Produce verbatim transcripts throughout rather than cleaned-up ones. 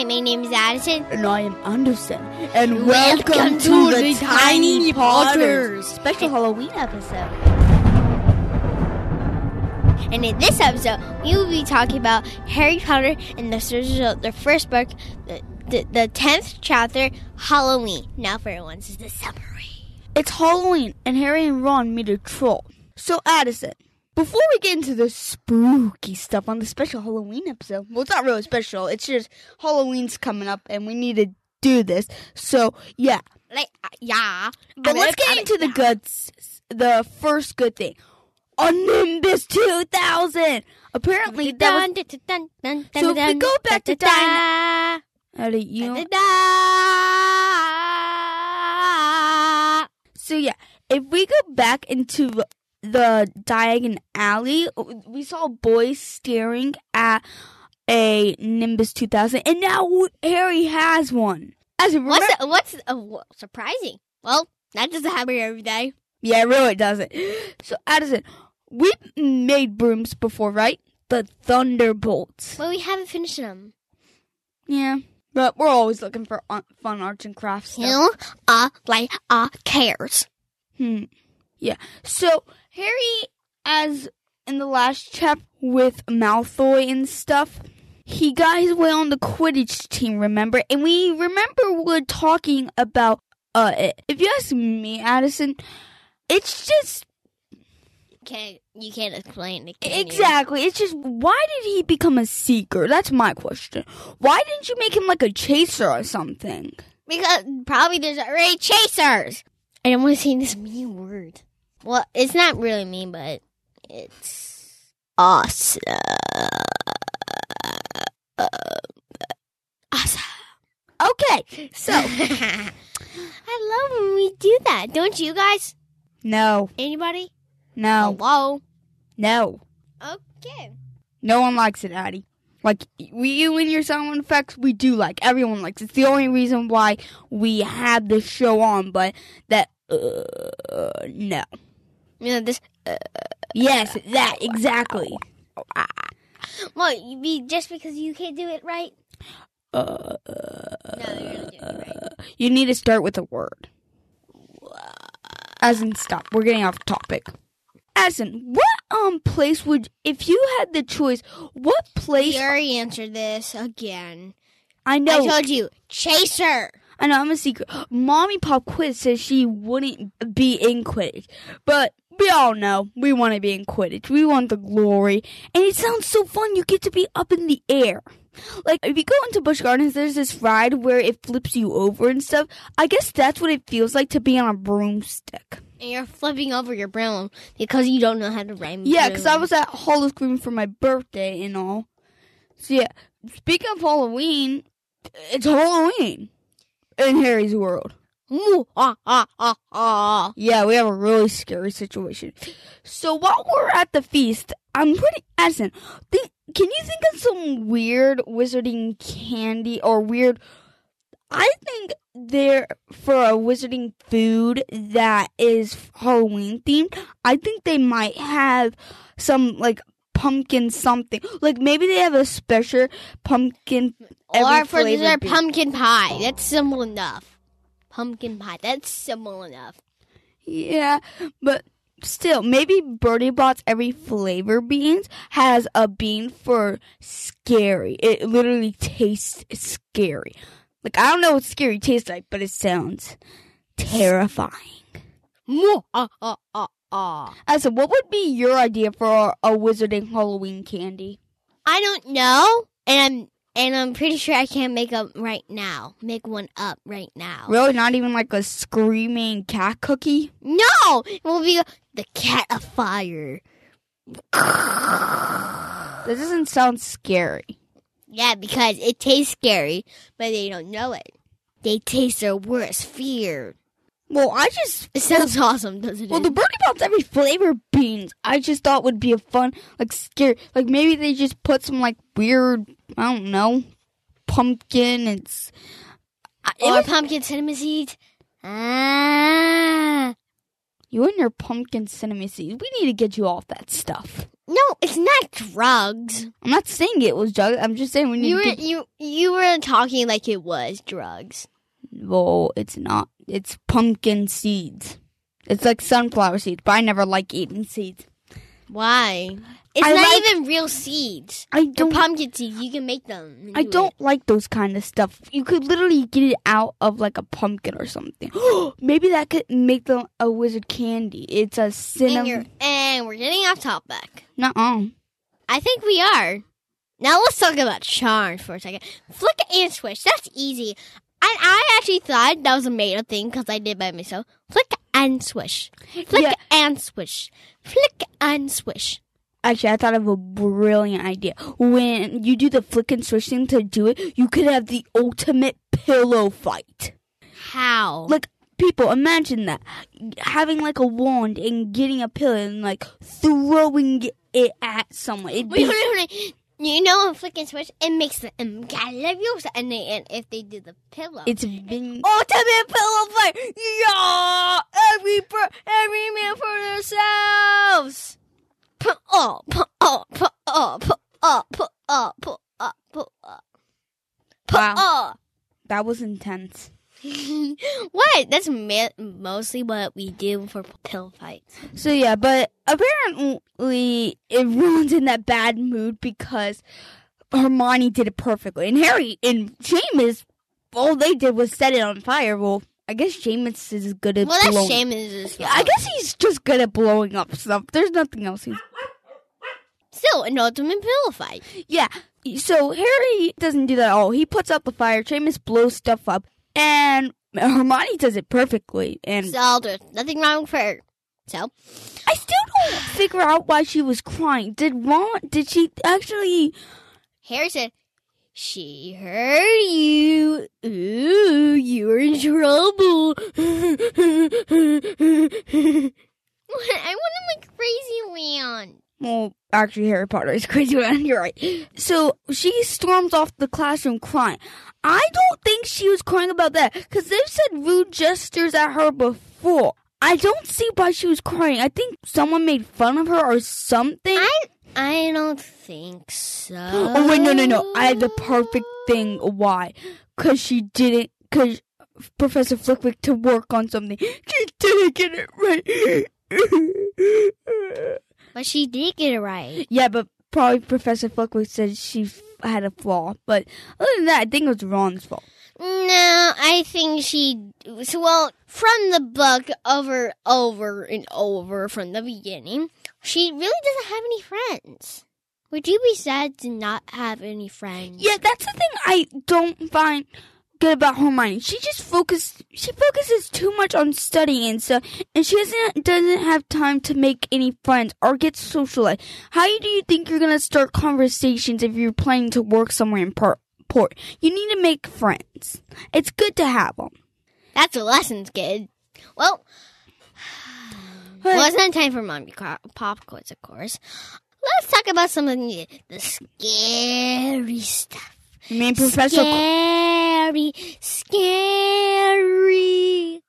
Hi, my name is Addison. And I am Anderson. And welcome, welcome to, to the, the Tiny, Tiny Potters. Potters special Halloween episode. And in this episode, we will be talking about Harry Potter and the Sorcerer's Stone, their first book, the, the, the tenth chapter, Halloween. Now for once is the summary. It's Halloween, and Harry and Ron meet a troll. So, Addison, before we get into the spooky stuff on the special Halloween episode, well, it's not really special. It's just Halloween's coming up, and we need to do this. So, yeah. Like, uh, yeah. But let's get into the good, the first good thing. A Nimbus two thousand! Apparently, that was... So, if we go back to Dino... How do you... So, yeah. If we go back into... the Diagon Alley, we saw boys staring at a Nimbus two thousand, and now Harry has one. As a remember- what's the, what's uh, surprising? Well, that doesn't happen every day. Yeah, it really doesn't. So, Addison, we've made brooms before, right? The Thunderbolts. Well, we haven't finished them. Yeah, but we're always looking for fun arts and crafts stuff. You know, uh, like, uh, cares. Hmm. Yeah, so Harry, as in the last chapter with Malfoy and stuff, he got his way on the Quidditch team, remember? And we remember we're talking about uh, it. If you ask me, Addison, it's just... Can't, you can't explain it, can Exactly. You? It's just, why did he become a seeker? That's my question. Why didn't you make him like a chaser or something? Because probably there's already chasers. I don't want to say this mean word. Well, it's not really mean, but it's awesome. Awesome. Okay, so. I love when we do that. Don't you guys? No. Anybody? No. Hello? No. Okay. No one likes it, Addie. Like, we, you and your sound effects, we do like. Everyone likes it. It's the only reason why we have this show on, but that... Uh, no. You know, this... Uh, yes, uh, that, exactly. Uh, well, be just because you can't do it right? Uh, no, you're not doing it right. You need to start with a word. As in, stop. We're getting off topic. As in, what um place would... If you had the choice, what place... You already answered this again. I know. I told you, chaser. I know, I'm a secret. Mommy Pop Quidditch says she wouldn't be in Quidditch. But we all know we want to be in Quidditch. We want the glory. And it sounds so fun. You get to be up in the air. Like, if you go into Busch Gardens, there's this ride where it flips you over and stuff. I guess that's what it feels like to be on a broomstick. And you're flipping over your broom because you don't know how to rhyme. Yeah, because I was at Hollow Scream for my birthday and all. So, yeah. Speaking of Halloween, it's Halloween. In Harry's world. Ooh, ah, ah, ah, ah. Yeah, we have a really scary situation. So while we're at the feast, I'm pretty innocent. Think, can you think of some weird wizarding candy or weird... I think there for a wizarding food that is Halloween themed, I think they might have some, like... pumpkin something. Like, maybe they have a special pumpkin... Or for dessert, pumpkin pie. That's simple enough. Pumpkin pie. That's simple enough. Yeah, but still, maybe Bertie Bott's Every Flavour Beans has a bean for scary. It literally tastes scary. Like, I don't know what scary tastes like, but it sounds terrifying. Moo! Ah, ah, ah. Aw. I said, what would be your idea for a, a wizarding Halloween candy? I don't know, and I'm and I'm pretty sure I can't make up right now. Make one up right now. Really? Not even like a screaming cat cookie? No, it will be the cat of fire. That doesn't sound scary. Yeah, because it tastes scary, but they don't know it. They taste their worst fear. Well, I just... It sounds awesome, doesn't it? Well, the Bertie Bott's Every Flavour Beans, I just thought would be a fun, like, scary... Like, maybe they just put some, like, weird, I don't know, pumpkin and... Or was, pumpkin cinnamon seeds. Ah. You and your pumpkin cinnamon seeds. We need to get you off that stuff. No, it's not drugs. I'm not saying it was drugs. I'm just saying when you... You were, you, you were talking like it was drugs. Well, it's not. It's pumpkin seeds. It's like sunflower seeds, but I never like eating seeds. Why? It's I not like, even real seeds. I don't... They're pumpkin seeds. You can make them. I don't it. like those kind of stuff. You could literally get it out of like a pumpkin or something. Maybe that could make them a wizard candy. It's a cinnamon... And we're getting off topic. Nuh-uh. I think we are. Now let's talk about charms for a second. Flick and switch. That's easy. And I actually thought that was a made-up thing because I did by myself. Flick and swish. Flick yeah. and swish. Flick and swish. Actually, I thought of a brilliant idea. When you do the flick and swish thing to do it, you could have the ultimate pillow fight. How? Like... People, imagine that. Having, like, a wand and getting a pillow and, like, throwing it at someone. It'd wait, be... wait, wait, wait. You know, flick and switch, it makes the Wingardium Leviosa, and they, and if they do the pillow. It's been... Ultimate pillow fight! Yeah! Every, per- every man for themselves! Put up, put up, put up, put up, put up, put up, put up. Wow. That was intense. What? That's ma- mostly what we do for pill fights. So yeah, but apparently everyone's in that bad mood because Hermione did it perfectly, and Harry and Seamus, all they did was set it on fire. Well, I guess Seamus is good at well, blowing. Well, that's Seamus. Yeah, I guess he's just good at blowing up stuff. There's nothing else he's. Still, an ultimate pillow fight. Yeah. So Harry doesn't do that at all. He puts out the fire. Seamus blows stuff up. And Hermione does it perfectly. And so there's nothing wrong with her. So I still don't figure out why she was crying. Did Ron? Did she actually? Harry said, "She heard you. Ooh, you're in trouble." I want him like crazy Leon. Well, actually, Harry Potter is crazy around. You're right. So she storms off the classroom crying. I don't think she was crying about that because they've said rude gestures at her before. I don't see why she was crying. I think someone made fun of her or something. I I don't think so. Oh wait, no, no, no. I had the perfect thing. Why? Because she didn't. Because Professor Flitwick to work on something. She didn't get it right. But she did get it right. Yeah, but probably Professor Flitwick said she f- had a flaw. But other than that, I think it was Ron's fault. No, I think she... Well, from the book, over, over, and over from the beginning, she really doesn't have any friends. Would you be sad to not have any friends? Yeah, that's the thing I don't find... good about Hermione. She just focused, she focuses too much on studying and stuff, and she doesn't, doesn't have time to make any friends or get socialized. How do you think you're going to start conversations if you're planning to work somewhere in port? You need to make friends. It's good to have them. That's a lesson, kid. Well, well it's not time for mommy pop quiz, of course. Let's talk about some of the, the scary stuff. You mean Professor... Scary, scary.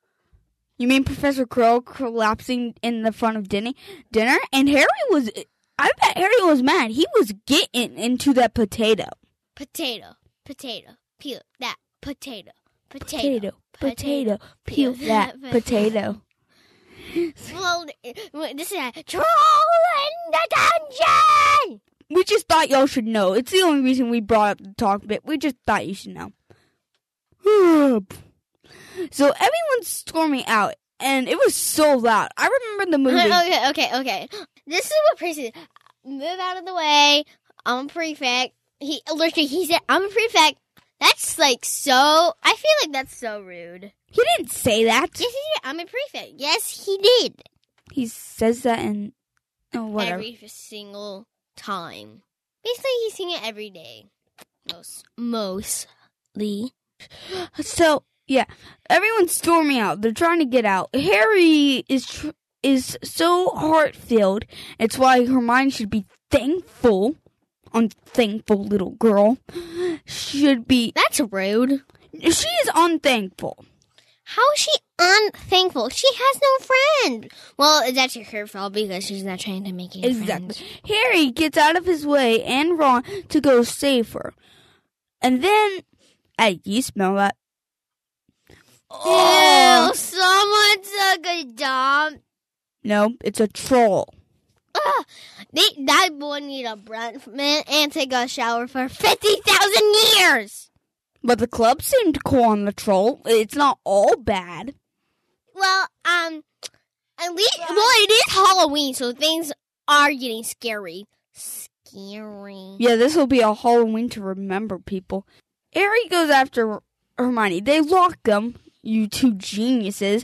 You mean Professor Quirrell collapsing in the front of dinner? Dinner? And Harry was... I bet Harry was mad. He was getting into that potato. Potato. Potato. Peel that potato. Potato. Potato. Potato. Peel that potato. Well, this is a troll in the dungeon! We just thought y'all should know. It's the only reason we brought up the talk bit. We just thought you should know. So everyone's storming out, and it was so loud. I remember the movie. Okay, okay, okay. This is what Percy said. Move out of the way. I'm a prefect. He literally he said, "I'm a prefect." That's like so. I feel like that's so rude. He didn't say that. Yes, he did. I'm a prefect. Yes, he did. He says that in oh, whatever. Every single. Time. Basically, he's seeing it every day. Most. Mostly. So, yeah. Everyone's storming out. They're trying to get out. Harry is tr- is so heart-filled. It's why Hermione should be thankful. Unthankful little girl. Should be... That's rude. She is unthankful. How is she unthankful? She has no friend. Well, it's actually her fault because she's not trying to make any exactly. friends. Harry gets out of his way and Ron to go save her. And then, hey, you smell that? Oh, ew, someone took a dump. No, it's a troll. Ugh, they, that boy need a brunt and take a shower for fifty thousand years. But the club seemed cool on the troll. It's not all bad. Well, um, at least, well, it is Halloween, so things are getting scary. Scary. Yeah, this will be a Halloween to remember, people. Harry goes after Hermione. They lock them, you two geniuses.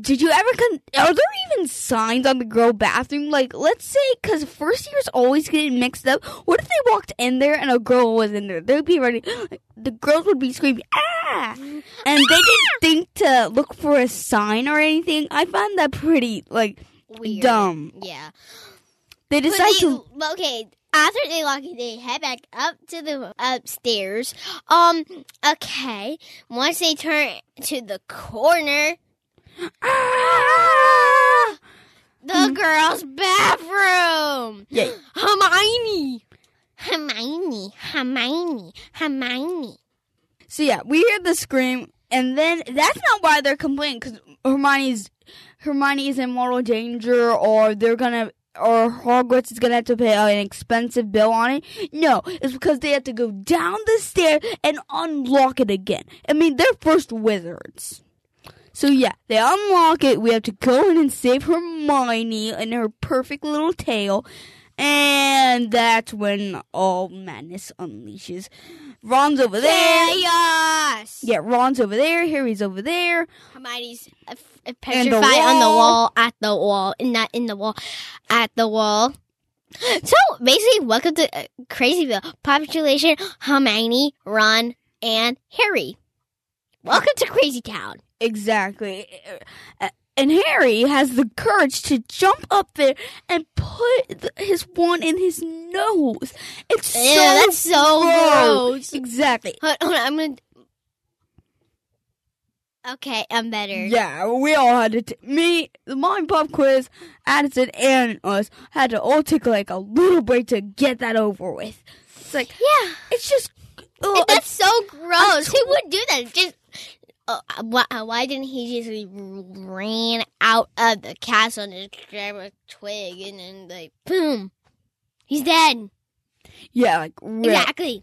Did you ever, con- are there even signs on the girl bathroom? Like, let's say, because first years always getting mixed up. What if they walked in there and a girl was in there? They'd be ready. Like, the girls would be screaming, ah! And they didn't think to look for a sign or anything. I found that pretty, like, weird. Dumb. Yeah. They decide they, to... Okay, after they lock it, they head back up to the upstairs. Um, okay. Once they turn to the corner... Ah! The girl's bathroom. Yay. Hermione, Hermione, Hermione, Hermione. So yeah, we hear the scream, and then that's not why they're complaining, because Hermione's Hermione is in mortal danger, or they're gonna, or Hogwarts is gonna have to pay an expensive bill on it. No, it's because they have to go down the stair and unlock it again. I mean, they're first wizards. So, yeah, they unlock it. We have to go in and save Hermione and her perfect little tail. And that's when all madness unleashes. Ron's over there. Chaos! Yeah, Ron's over there. Harry's over there. Hermione's uh, f- petrified the on the wall, at the wall, and not in the wall, at the wall. So, basically, welcome to uh, Crazyville. Population, Hermione, Ron, and Harry. Welcome to Crazy Town. Exactly. And Harry has the courage to jump up there and put his wand in his nose. It's yeah, so that's so gross. gross. Exactly. Hold on, I'm going to... Okay, I'm better. Yeah, we all had to... T- me, the Mom and Pop quiz, Addison, and us had to all take like a little break to get that over with. It's like... Yeah. It's just... Ugh, that's so gross. Who would do that? It's just... Oh, why, why didn't he just ran out of the castle and just grab a twig and then, like, boom, he's dead? Yeah, like, really. Exactly.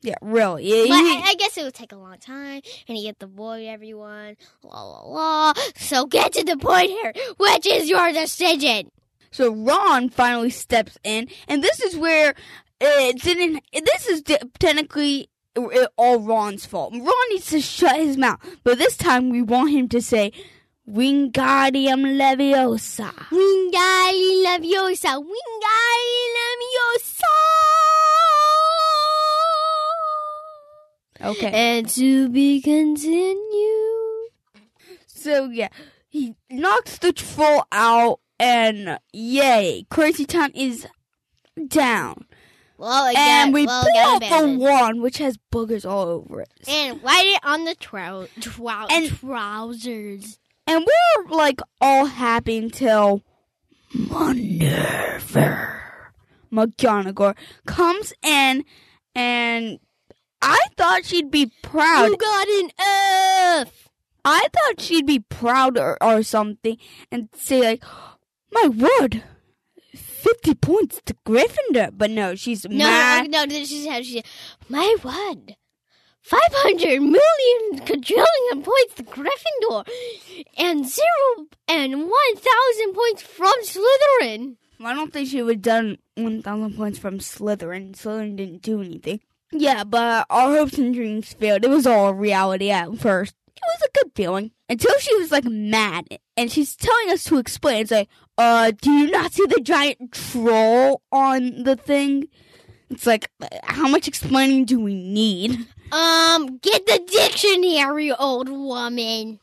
Yeah, really. Yeah, but he, I, I guess it would take a long time, and he had to avoid everyone, la, la, la. So get to the point here, which is your decision. So Ron finally steps in, and this is where it didn't, this is technically... all Ron's fault. Ron needs to shut his mouth. But this time we want him to say, Wingardium Leviosa. Wingardium Leviosa. Wingardium Leviosa. Okay. And to be continued. So, yeah. He knocks the troll out and yay. Crazy Town is down. Well, again, and we well, pull off a wand, which has boogers all over it. And write it on the trou- trou- and, trousers. And we're, like, all happy until Minerva McGonagall comes in, and I thought she'd be proud. You got an F! I thought she'd be proud or, or something, and say, like, my word. fifty points to Gryffindor. But no, she's no, mad. No, no, no, this is how she... My word. five hundred million quadrillion points to Gryffindor. And zero and one thousand points from Slytherin. Well, I don't think she would have done one thousand points from Slytherin. Slytherin didn't do anything. Yeah, but our hopes and dreams failed. It was all reality at first. It was a good feeling. Until she was, like, mad. And she's telling us to explain. It's like, uh, do you not see the giant troll on the thing? It's like, how much explaining do we need? Um, get the dictionary, old woman.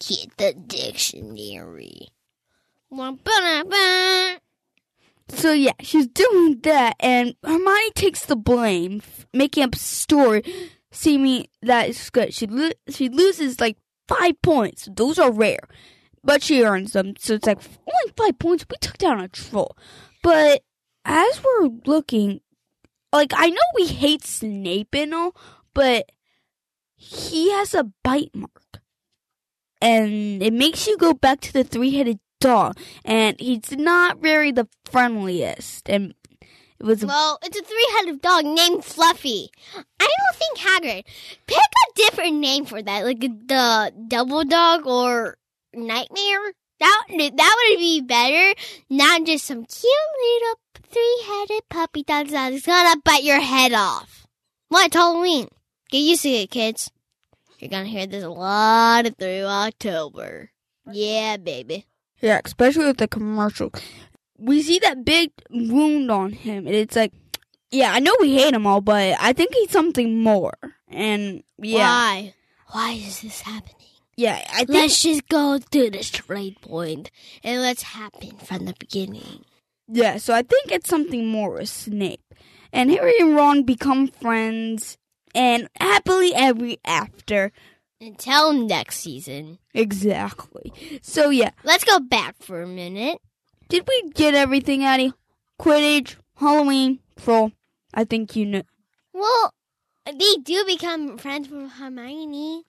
Get the dictionary. So, yeah, she's doing that. And Hermione takes the blame, making up a story. See me, that is good. She, lo- she loses, like, five points. Those are rare. But she earns them, so it's like, only five points. We took down a troll. But as we're looking, like, I know we hate Snape and all, but he has a bite mark. And it makes you go back to the three-headed dog. And he's not really the friendliest. And it was well, it's a three-headed dog named Fluffy. I don't think Hagrid. Pick a different name for that, like the double dog or nightmare. That that would be better. Not just some cute little three-headed puppy dog that's gonna bite your head off. Well, it's Halloween. Get used to it, kids. You're going to hear this a lot through October. Yeah, baby. Yeah, especially with the commercial. We see that big wound on him. And it's like, yeah, I know we hate him all, but I think he's something more. And, yeah. Why? Why is this happening? Yeah, I think... Let's just go through the straight point. And let's happen from the beginning. Yeah, so I think it's something more with Snape. And Harry and Ron become friends... And happily ever after. Until next season. Exactly. So, yeah. Let's go back for a minute. Did we get everything, Addie? Quidditch, Halloween, Troll. I think you know. Well, they do become friends with Hermione.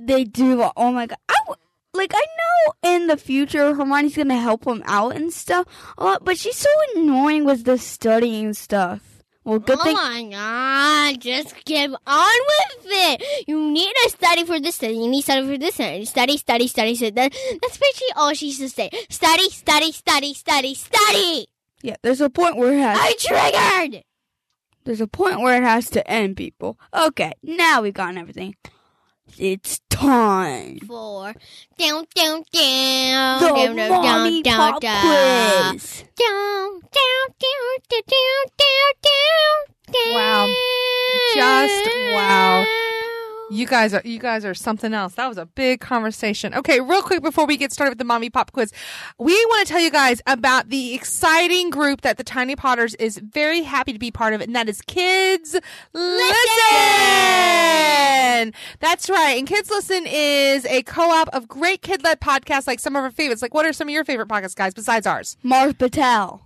They do. Oh, my God. I w- like, I know in the future Hermione's going to help them out and stuff a lot, but she's so annoying with the studying stuff. Well, good oh thing- my God, just get on with it. You need to study for this, study. You need to study for this, study, study, study, study. study. That, that's basically all she should say. Study, study, study, study, study. Yeah, there's a point where it has... I triggered! There's a point where it has to end, people. Okay, now we've gotten everything. It's time for down, down, down, the down, down, down, down, down, quiz. Down, down, down, down, down, down. Wow! Just wow! You guys are you guys are something else. That was a big conversation. Okay, real quick before we get started with the Mommy Pop Quiz, we want to tell you guys about the exciting group that the Tiny Potters is very happy to be part of, and that is Kids Listen. That's right. And Kids Listen is a co-op of great kid-led podcasts like some of our favorites. Like, what are some of your favorite podcasts, guys, besides ours? Marv Patel.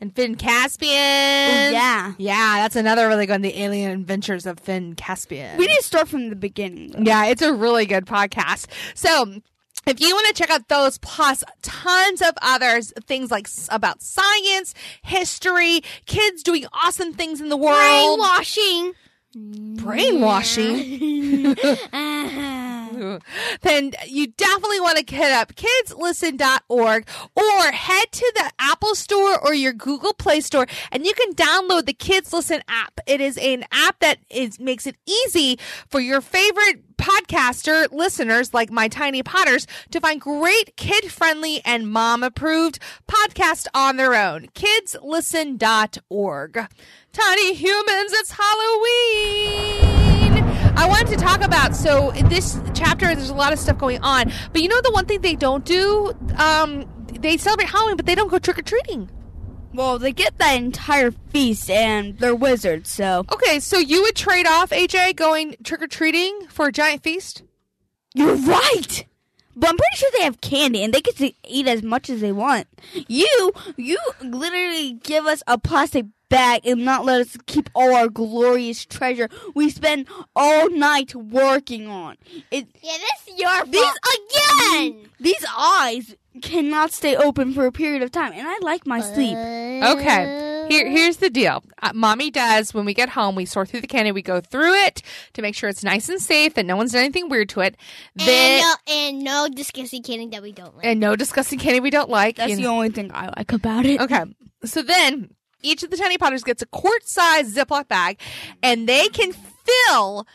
And Finn Caspian. Oh, yeah. Yeah, that's another really good one, The Alien Adventures of Finn Caspian. We need to start from the beginning, though. Yeah, it's a really good podcast. So... if you want to check out those, plus tons of others, things like about science, history, kids doing awesome things in the world. Brainwashing. Brainwashing? uh-huh. Then you definitely want to hit up kids listen dot org or head to the Apple Store or your Google Play Store, and you can download the Kids Listen app. It is an app that is makes it easy for your favorite podcaster listeners like my Tiny Potters to find great kid-friendly and mom-approved podcasts on their own. kids listen dot org. Tiny humans, it's Halloween! I wanted to talk about, so in this chapter, there's a lot of stuff going on, but you know the one thing they don't do? Um, they celebrate Halloween, but they don't go trick-or-treating. Well, they get that entire feast, and they're wizards, so... Okay, so you would trade off, A J, going trick-or-treating for a giant feast? You're right! But I'm pretty sure they have candy, and they get to eat as much as they want. You, you literally give us a plastic bag and not let us keep all our glorious treasure we spend all night working on. It, yeah, that's your fault. These, again! These eyes... cannot stay open for a period of time, and I like my sleep. Okay, here, here's the deal. Uh, Mommy does, when we get home, we sort through the candy, we go through it to make sure it's nice and safe, that no one's done anything weird to it. Then, and, no, and no disgusting candy that we don't like. And no disgusting candy we don't like. That's and, the only thing I like about it. Okay, so then each of the Tiny Potters gets a quart-sized Ziploc bag, and they can fill...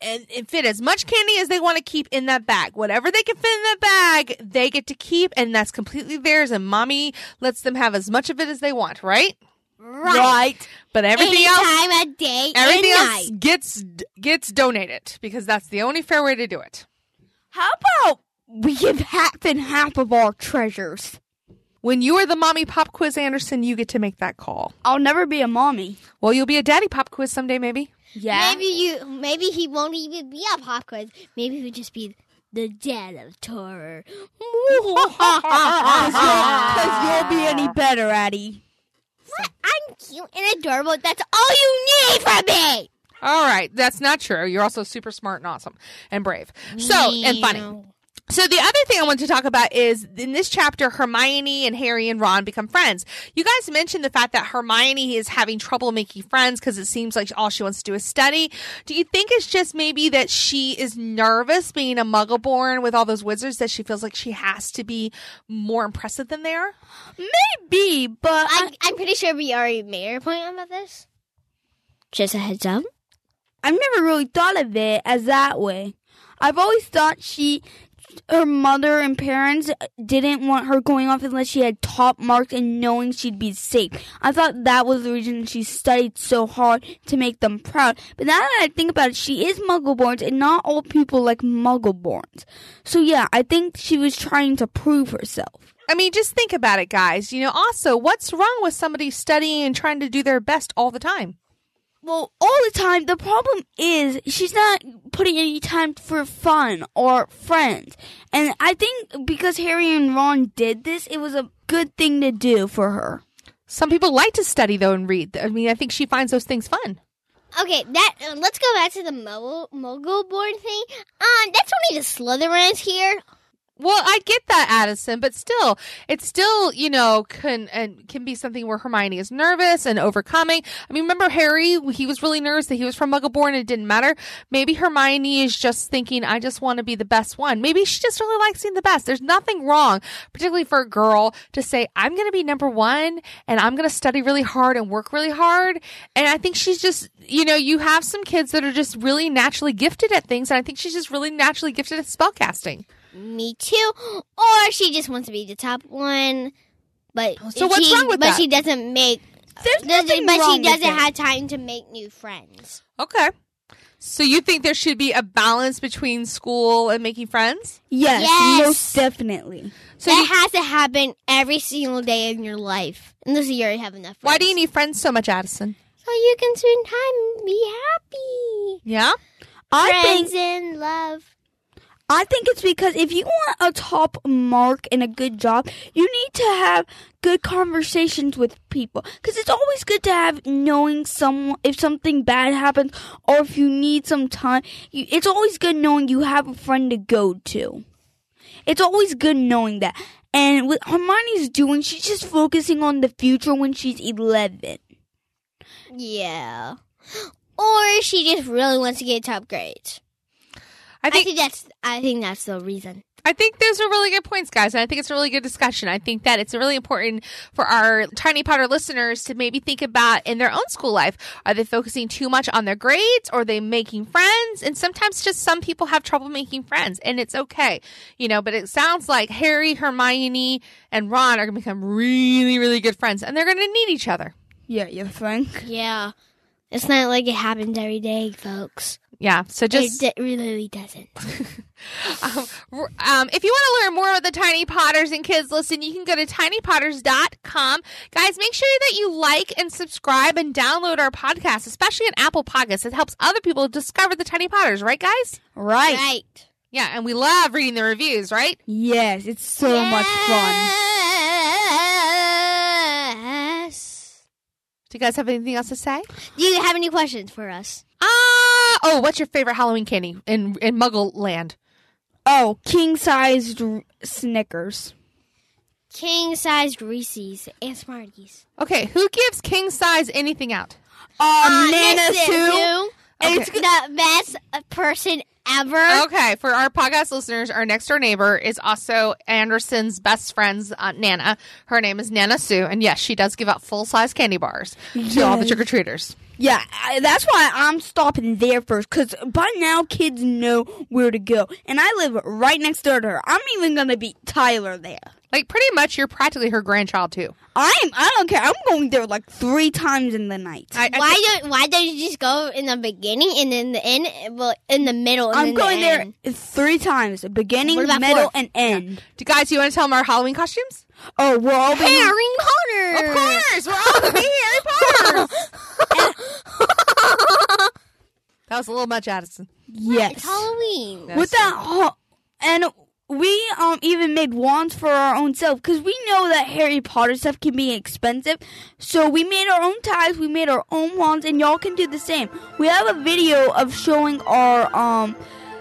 and fit as much candy as they want to keep in that bag. Whatever they can fit in that bag, they get to keep, and that's completely theirs, and Mommy lets them have as much of it as they want, right? Right. Right. But everything Any else... time of day everything and else night. gets gets donated, because that's the only fair way to do it. How about we give half and half of our treasures? When you are the Mommy Pop Quiz, Anderson, you get to make that call. I'll never be a mommy. Well, you'll be a Daddy Pop Quiz someday, maybe. Yeah. Maybe you. Maybe he won't even be a pop quiz. Maybe he'll just be the dead of Torror. Because you'll be any better, Addie. What? I'm cute and adorable. That's all you need from me. All right. That's not true. You're also super smart and awesome and brave. So, and funny. So the other thing I want to talk about is in this chapter, Hermione and Harry and Ron become friends. You guys mentioned the fact that Hermione is having trouble making friends because it seems like all she wants to do is study. Do you think it's just maybe that she is nervous being a Muggle-born with all those wizards that she feels like she has to be more impressive than they are? Maybe, but... I, I'm pretty sure we already made our point about this. Just a heads up. I've never really thought of it as that way. I've always thought she... her mother and parents didn't want her going off unless she had top marks and knowing she'd be safe. I thought that was the reason she studied so hard to make them proud. But now that I think about it, she is Muggle-born and not all people like Muggle-borns. So yeah, I think she was trying to prove herself. I mean, just think about it, guys. You know, also, what's wrong with somebody studying and trying to do their best all the time? Well, all the time, the problem is she's not putting any time for fun or friends. And I think because Harry and Ron did this, it was a good thing to do for her. Some people like to study, though, and read. I mean, I think she finds those things fun. Okay, that um, let's go back to the Muggle, Muggle board thing. Um, that's only the Slytherins here. Well, I get that, Addison, but still, it's still, you know, can and can be something where Hermione is nervous and overcoming. I mean, remember Harry, he was really nervous that he was from Muggle-born and it didn't matter. Maybe Hermione is just thinking, I just want to be the best one. Maybe she just really likes being the best. There's nothing wrong, particularly for a girl, to say, I'm going to be number one and I'm going to study really hard and work really hard. And I think she's just, you know, you have some kids that are just really naturally gifted at things. And I think she's just really naturally gifted at spellcasting. Me too. Or she just wants to be the top one. But so what's she, wrong with but that? But she doesn't make... There's nothing But wrong she doesn't with have time to make new friends. Okay. So you think there should be a balance between school and making friends? Yes. yes. Most definitely. So That you, has to happen every single day in your life. Unless you already have enough friends. Why do you need friends so much, Addison? So you can spend time and be happy. Yeah? I friends think- in love. I think it's because if you want a top mark and a good job, you need to have good conversations with people. Because it's always good to have knowing someone, if something bad happens or if you need some time. You, it's always good knowing you have a friend to go to. It's always good knowing that. And what Hermione's doing, she's just focusing on the future when she's eleven. Yeah. Or she just really wants to get top grades. I think, I think that's I think that's the reason. I think those are really good points, guys, and I think it's a really good discussion. I think that it's really important for our Tiny Potter listeners to maybe think about in their own school life. Are they focusing too much on their grades? Or are they making friends? And sometimes just some people have trouble making friends, and it's okay. You know, but it sounds like Harry, Hermione, and Ron are going to become really, really good friends, and they're going to need each other. Yeah, you think? Yeah. It's not like it happens every day, folks. Yeah, so just... It really doesn't. um, um, if you want to learn more about the Tiny Potters and Kids Listen, you can go to tiny potters dot com. Guys, make sure that you like and subscribe and download our podcast, especially on Apple Podcasts. It helps other people discover the Tiny Potters, right, guys? Right. Right. Yeah, and we love reading the reviews, right? Yes, it's so yes. much fun. Yes. Do you guys have anything else to say? Do you have any questions for us? Um. Oh, what's your favorite Halloween candy in in Muggle land? Oh, king-sized r- Snickers. King-sized Reese's and Smarties. Okay, who gives king-size anything out? Uh, uh, Nana Sue. Okay. It's the best person ever. Okay, for our podcast listeners, our next-door neighbor is also Anderson's best friend's uh, Nana. Her name is Nana Sue, and yes, she does give out full-size candy bars yes. to all the trick-or-treaters. Yeah, I, that's why I'm stopping there first, because by now kids know where to go. And I live right next door to her. I'm even going to beat Tyler there. Like, pretty much, you're practically her grandchild, too. I'm, I don't care. I'm going there, like, three times in the night. I, I why th- don't Why don't you just go in the beginning and in the end, well, in the middle and I'm in going the there end. Three times, beginning, middle, four? and end. Yeah. Do guys, you want to tell them our Halloween costumes? Oh, we're all being... Harry Potter! Of course! We're all going to be Harry Potter! That was a little much, Addison. Yes. It's Halloween. That's With true. that... Oh, And we um even made wands for our own self, because we know that Harry Potter stuff can be expensive. So we made our own ties, we made our own wands, and y'all can do the same. We have a video of showing our um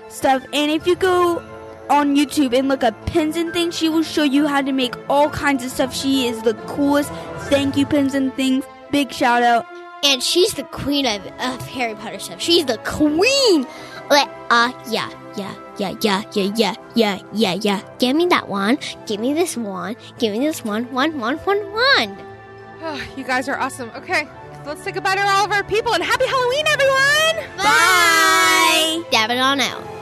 stuff, and if you go on YouTube and look up pins and things, she will show you how to make all kinds of stuff. She is the coolest. Thank you, pins and things. Big shout out. And she's the queen of, of Harry Potter stuff. She's the queen. Like, uh, yeah, yeah, yeah, yeah, yeah, yeah, yeah, yeah, yeah. Give me that wand. Give me this wand. Give me this wand, wand, wand, wand, wand. Oh, you guys are awesome. Okay, let's think about all of our people. And happy Halloween, everyone. Bye. Bye. Dabbing on out.